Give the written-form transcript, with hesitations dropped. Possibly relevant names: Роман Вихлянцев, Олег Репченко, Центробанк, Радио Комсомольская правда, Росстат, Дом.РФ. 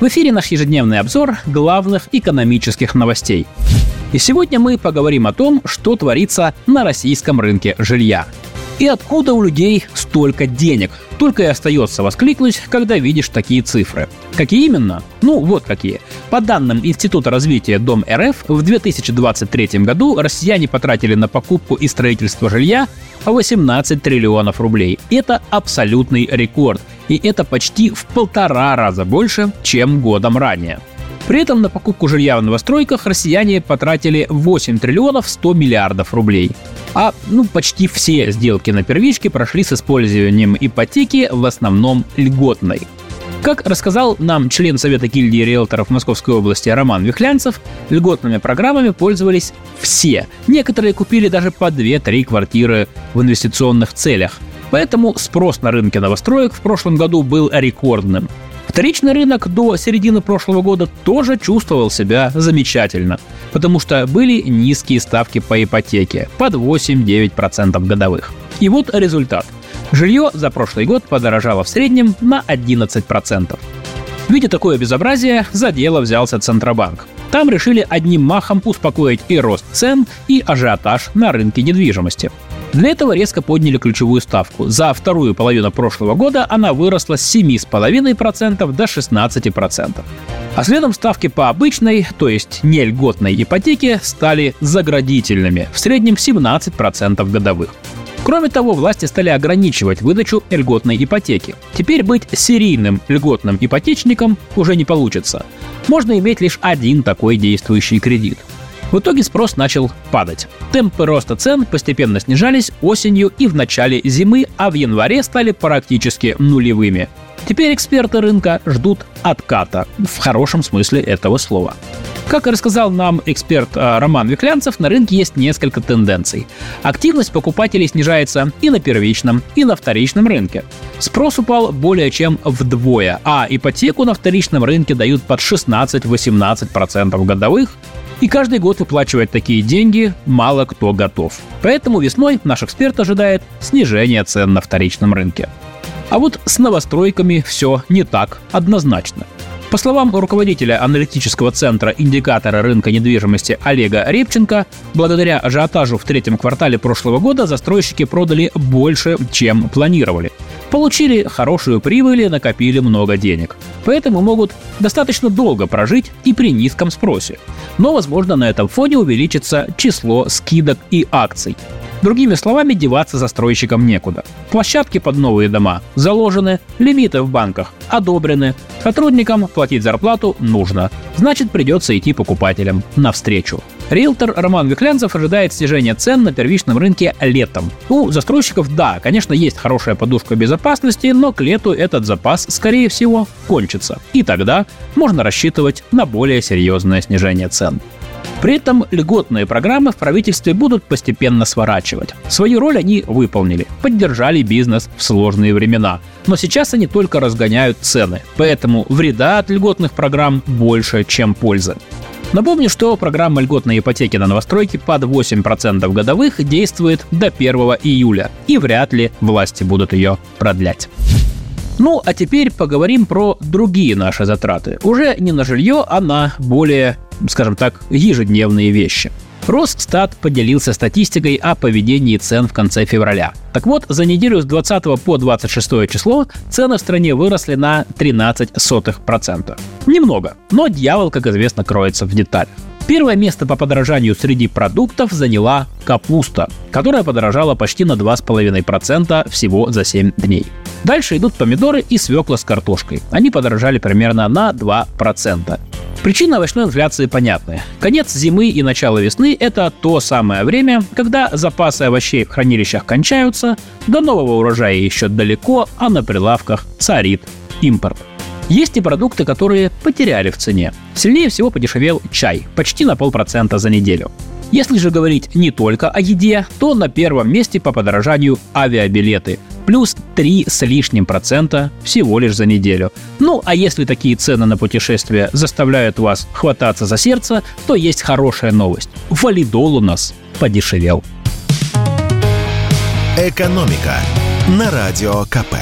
В эфире наш ежедневный обзор главных экономических новостей. И сегодня мы поговорим о том, что творится на российском рынке жилья. И откуда у людей столько денег? Только и остается воскликнуть, когда видишь такие цифры. Какие именно? Ну, вот какие. По данным Института развития Дом.РФ, в 2023 году россияне потратили на покупку и строительство жилья 18 триллионов рублей. Это абсолютный рекорд. И это почти в 1,5 раза больше, чем годом ранее. При этом на покупку жилья в новостройках россияне потратили 8 триллионов 100 миллиардов рублей. А почти все сделки на первичке прошли с использованием ипотеки, в основном льготной. Как рассказал нам член Совета гильдии риэлторов Московской области Роман Вихлянцев, льготными программами пользовались все. Некоторые купили даже по 2-3 квартиры в инвестиционных целях. Поэтому спрос на рынке новостроек в прошлом году был рекордным. Вторичный рынок до середины прошлого года тоже чувствовал себя замечательно, потому что были низкие ставки по ипотеке под 8-9% годовых. И вот результат. Жилье за прошлый год подорожало в среднем на 11%. Видя такое безобразие, за дело взялся Центробанк. Там решили одним махом успокоить и рост цен, и ажиотаж на рынке недвижимости. Для этого резко подняли ключевую ставку. За вторую половину прошлого года она выросла с 7,5% до 16%. А следом ставки по обычной, то есть не льготной ипотеке, стали заградительными, в среднем 17% годовых. Кроме того, власти стали ограничивать выдачу льготной ипотеки. Теперь быть серийным льготным ипотечником уже не получится. Можно иметь лишь один такой действующий кредит. В итоге спрос начал падать. Темпы роста цен постепенно снижались осенью и в начале зимы, а в январе стали практически нулевыми. Теперь эксперты рынка ждут отката, в хорошем смысле этого слова. Как и рассказал нам эксперт Роман Вихлянцев, на рынке есть несколько тенденций. Активность покупателей снижается и на первичном, и на вторичном рынке. Спрос упал более чем вдвое, а ипотеку на вторичном рынке дают под 16-18% годовых, и каждый год выплачивать такие деньги мало кто готов. Поэтому весной наш эксперт ожидает снижения цен на вторичном рынке. А вот с новостройками все не так однозначно. По словам руководителя аналитического центра индикатора рынка недвижимости Олега Репченко, благодаря ажиотажу в третьем квартале прошлого года застройщики продали больше, чем планировали. Получили хорошую прибыль и накопили много денег. Поэтому могут достаточно долго прожить и при низком спросе. Но, возможно, на этом фоне увеличится число скидок и акций. Другими словами, деваться застройщикам некуда. Площадки под новые дома заложены, лимиты в банках одобрены, сотрудникам платить зарплату нужно, значит, придется идти покупателям навстречу. Риэлтор Роман Вихлянцев ожидает снижения цен на первичном рынке летом. У застройщиков, да, конечно, есть хорошая подушка безопасности, но к лету этот запас, скорее всего, кончится. И тогда можно рассчитывать на более серьезное снижение цен. При этом льготные программы в правительстве будут постепенно сворачивать. Свою роль они выполнили, поддержали бизнес в сложные времена. Но сейчас они только разгоняют цены, поэтому вреда от льготных программ больше, чем пользы. Напомню, что программа льготной ипотеки на новостройки под 8% годовых действует до 1 июля, и вряд ли власти будут ее продлять. Ну, а теперь поговорим про другие наши затраты. Уже не на жилье, а на более, скажем так, ежедневные вещи. Росстат поделился статистикой о поведении цен в конце февраля. Так вот, за неделю с 20 по 26 число цены в стране выросли на 0,13%. Немного, но дьявол, как известно, кроется в деталях. Первое место по подорожанию среди продуктов заняла капуста, которая подорожала почти на 2,5% всего за 7 дней. Дальше идут помидоры и свекла с картошкой. Они подорожали примерно на 2%. Причина овощной инфляции понятна. Конец зимы и начало весны – это то самое время, когда запасы овощей в хранилищах кончаются, до нового урожая еще далеко, а на прилавках царит импорт. Есть и продукты, которые потеряли в цене. Сильнее всего подешевел чай, почти на 0,5% за неделю. Если же говорить не только о еде, то на первом месте по подорожанию авиабилеты. Плюс 3% всего лишь за неделю. Ну, а если такие цены на путешествия заставляют вас хвататься за сердце, то есть хорошая новость. Валидол у нас подешевел. Экономика на Радио КП.